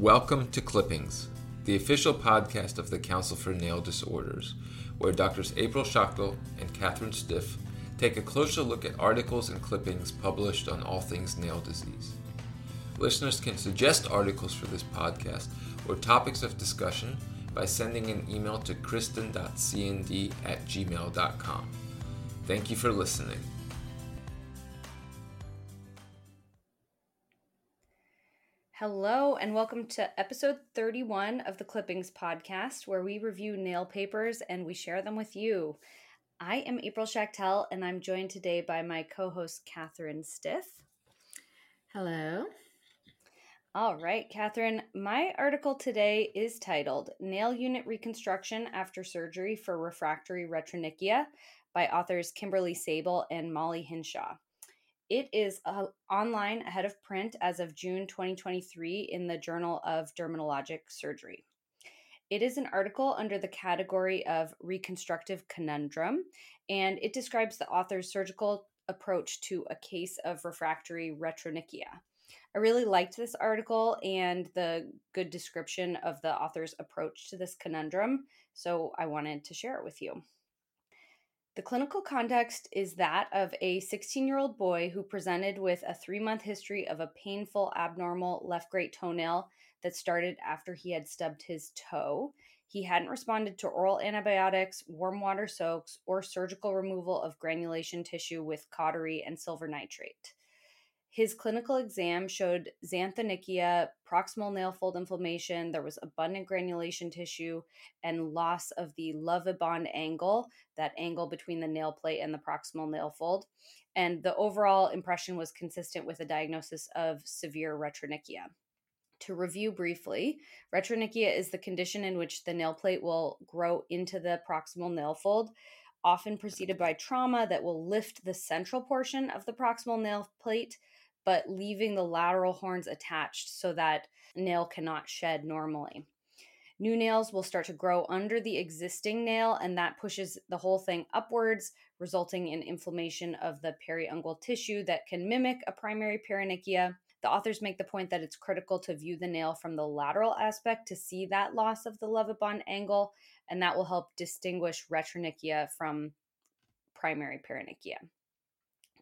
Welcome to Clippings, the official podcast of the Council for Nail Disorders, where Drs. April Schachtel and Catherine Stiff take a closer look at articles and clippings published on all things nail disease. Listeners can suggest articles for this podcast or topics of discussion by sending an email to kristen.cnd@gmail.com. Thank you for listening. Hello, and welcome to episode 31 of the Clippings podcast, where we review nail papers and we share them with you. I am April Schachtel, and I'm joined today by my co-host, Catherine Stiff. Hello. All right, Catherine, my article today is titled Nail Unit Reconstruction After Surgery for Refractory Retronychia by authors Kimberly Sable and Molly Hinshaw. It is online ahead of print as of June 2023 in the Journal of Dermatologic Surgery. It is an article under the category of Reconstructive Conundrum, and it describes the author's surgical approach to a case of refractory retronychia. I really liked this article and the good description of the author's approach to this conundrum, so I wanted to share it with you. The clinical context is that of a 16-year-old boy who presented with a 3-month history of a painful, abnormal left great toenail that started after he had stubbed his toe. He hadn't responded to oral antibiotics, warm water soaks, or surgical removal of granulation tissue with cautery and silver nitrate. His clinical exam showed xanthonychia, proximal nail fold inflammation, there was abundant granulation tissue, and loss of the Lovibond angle, that angle between the nail plate and the proximal nail fold. And the overall impression was consistent with a diagnosis of severe retronychia. To review briefly, retronychia is the condition in which the nail plate will grow into the proximal nail fold, often preceded by trauma that will lift the central portion of the proximal nail plate, but leaving the lateral horns attached so that nail cannot shed normally. New nails will start to grow under the existing nail, and that pushes the whole thing upwards, resulting in inflammation of the periungual tissue that can mimic a primary paronychia. The authors make the point that it's critical to view the nail from the lateral aspect to see that loss of the Lovibond angle, and that will help distinguish retronychia from primary paronychia.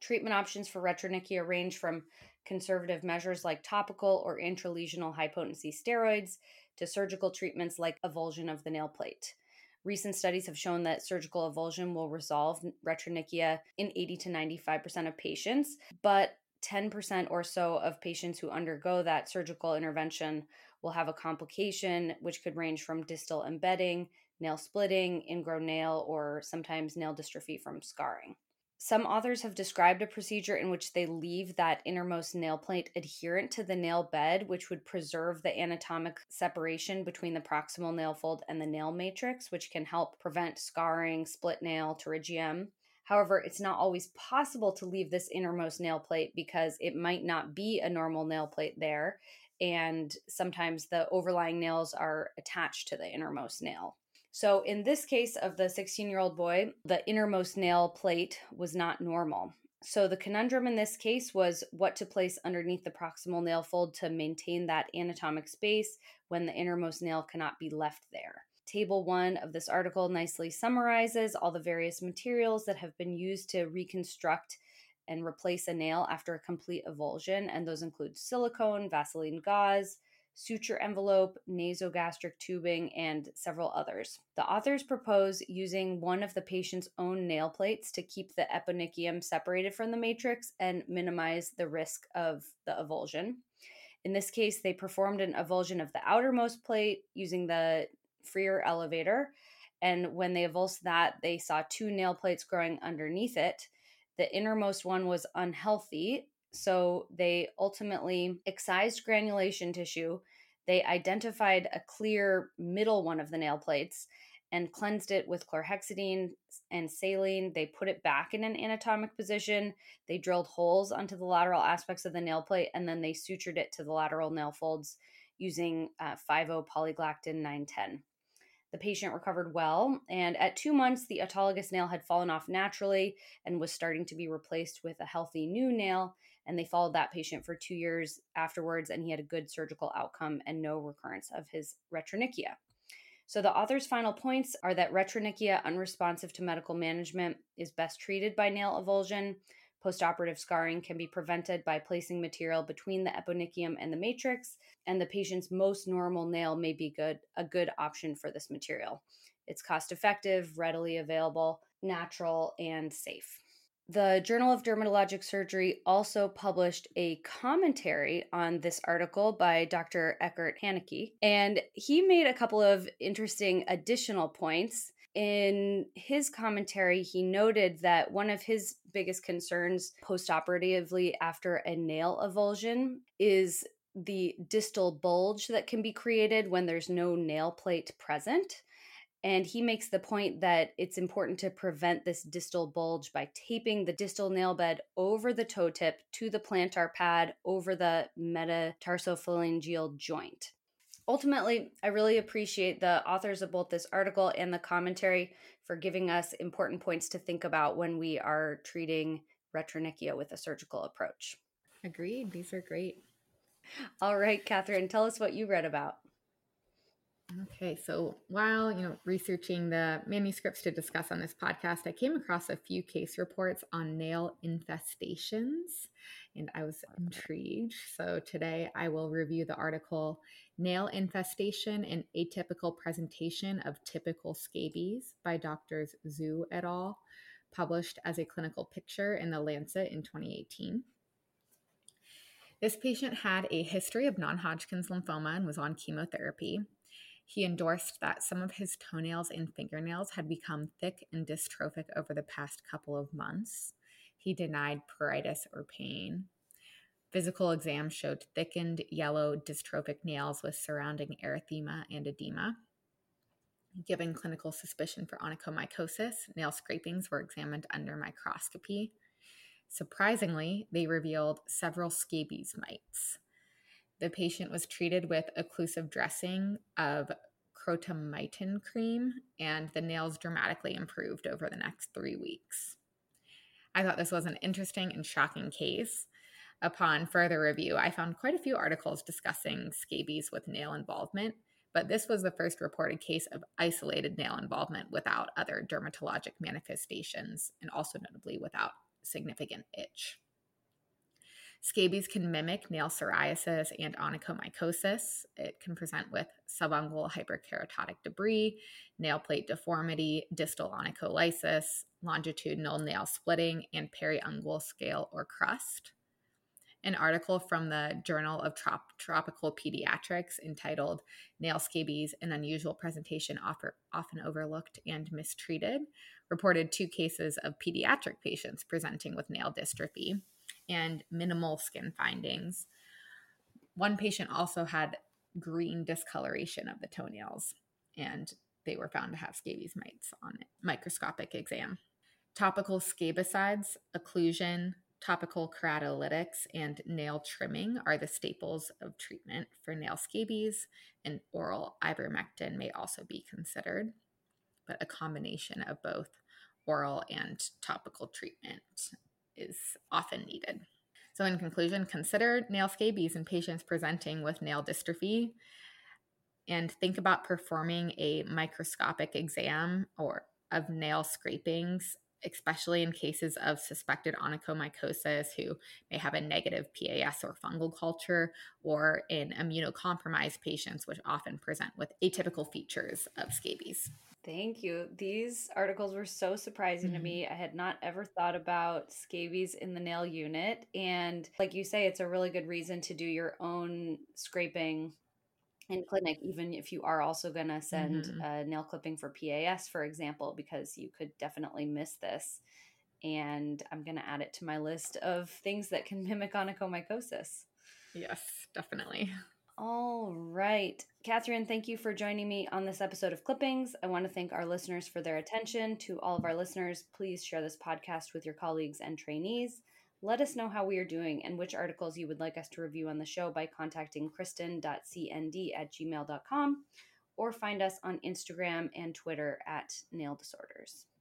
Treatment options for retronychia range from conservative measures like topical or intralesional high-potency steroids to surgical treatments like avulsion of the nail plate. Recent studies have shown that surgical avulsion will resolve retronychia in 80 to 95% of patients, but 10% or so of patients who undergo that surgical intervention will have a complication, which could range from distal embedding, nail splitting, ingrown nail, or sometimes nail dystrophy from scarring. Some authors have described a procedure in which they leave that innermost nail plate adherent to the nail bed, which would preserve the anatomic separation between the proximal nail fold and the nail matrix, which can help prevent scarring, split nail, pterygium. However, it's not always possible to leave this innermost nail plate because it might not be a normal nail plate there, and sometimes the overlying nails are attached to the innermost nail. So in this case of the 16-year-old boy, the innermost nail plate was not normal. So the conundrum in this case was what to place underneath the proximal nail fold to maintain that anatomic space when the innermost nail cannot be left there. Table 1 of this article nicely summarizes all the various materials that have been used to reconstruct and replace a nail after a complete avulsion, and those include silicone, Vaseline gauze, suture envelope, nasogastric tubing, and several others. The authors propose using one of the patient's own nail plates to keep the eponychium separated from the matrix and minimize the risk of the avulsion. In this case, they performed an avulsion of the outermost plate using the freer elevator, and when they avulsed that, they saw 2 nail plates growing underneath it. The innermost one was unhealthy, so they ultimately excised granulation tissue. They identified a clear middle one of the nail plates and cleansed it with chlorhexidine and saline. They put it back in an anatomic position. They drilled holes onto the lateral aspects of the nail plate, and then they sutured it to the lateral nail folds using 5-0 polyglactin 910. The patient recovered well, and at 2 months, the autologous nail had fallen off naturally and was starting to be replaced with a healthy new nail, And they followed that patient for 2 years afterwards, and he had a good surgical outcome and no recurrence of his retronychia. So the author's final points are that retronychia unresponsive to medical management is best treated by nail avulsion. Postoperative scarring can be prevented by placing material between the eponychium and the matrix, and the patient's most normal nail may be a good option for this material. It's cost-effective, readily available, natural, and safe. The Journal of Dermatologic Surgery also published a commentary on this article by Dr. Eckert Haneke, and he made a couple of interesting additional points. In his commentary, he noted that one of his biggest concerns postoperatively after a nail avulsion is the distal bulge that can be created when there's no nail plate present. And he makes the point that it's important to prevent this distal bulge by taping the distal nail bed over the toe tip to the plantar pad over the metatarsophalangeal joint. Ultimately, I really appreciate the authors of both this article and the commentary for giving us important points to think about when we are treating retronychia with a surgical approach. Agreed. These are great. All right, Catherine, tell us what you read about. Okay, so while researching the manuscripts to discuss on this podcast, I came across a few case reports on nail infestations, and I was intrigued. So today I will review the article, Nail Infestation and Atypical Presentation of Typical Scabies by Drs. Zhu et al., published as a clinical picture in The Lancet in 2018. This patient had a history of non-Hodgkin's lymphoma and was on chemotherapy. He endorsed that some of his toenails and fingernails had become thick and dystrophic over the past couple of months. He denied pruritus or pain. Physical exam showed thickened, yellow, dystrophic nails with surrounding erythema and edema. Given clinical suspicion for onychomycosis, nail scrapings were examined under microscopy. Surprisingly, they revealed several scabies mites. The patient was treated with occlusive dressing of crotamiton cream, and the nails dramatically improved over the next 3 weeks. I thought this was an interesting and shocking case. Upon further review, I found quite a few articles discussing scabies with nail involvement, but this was the first reported case of isolated nail involvement without other dermatologic manifestations, and also notably without significant itch. Scabies can mimic nail psoriasis and onychomycosis. It can present with subungual hyperkeratotic debris, nail plate deformity, distal onycholysis, longitudinal nail splitting, and periungual scale or crust. An article from the Journal of Tropical Pediatrics entitled Nail Scabies, an Unusual Presentation Often Overlooked and Mistreated, reported 2 cases of pediatric patients presenting with nail dystrophy and minimal skin findings. One patient also had green discoloration of the toenails, and they were found to have scabies mites on it. Microscopic exam. Topical scabicides, occlusion, topical keratolytics, and nail trimming are the staples of treatment for nail scabies, and oral ivermectin may also be considered, but a combination of both oral and topical treatment is often needed. So in conclusion, consider nail scabies in patients presenting with nail dystrophy, and think about performing a microscopic exam or of nail scrapings, especially in cases of suspected onychomycosis who may have a negative PAS or fungal culture, or in immunocompromised patients, which often present with atypical features of scabies. Thank you. These articles were so surprising to me. I had not ever thought about scabies in the nail unit. And like you say, it's a really good reason to do your own scraping in clinic, even if you are also going to send a nail clipping for PAS, for example, because you could definitely miss this. And I'm going to add it to my list of things that can mimic onychomycosis. Yes, definitely. All right. Catherine, thank you for joining me on this episode of Clippings. I want to thank our listeners for their attention. To all of our listeners, please share this podcast with your colleagues and trainees. Let us know how we are doing and which articles you would like us to review on the show by contacting kristen.cnd@gmail.com or find us on Instagram and Twitter @naildisorders.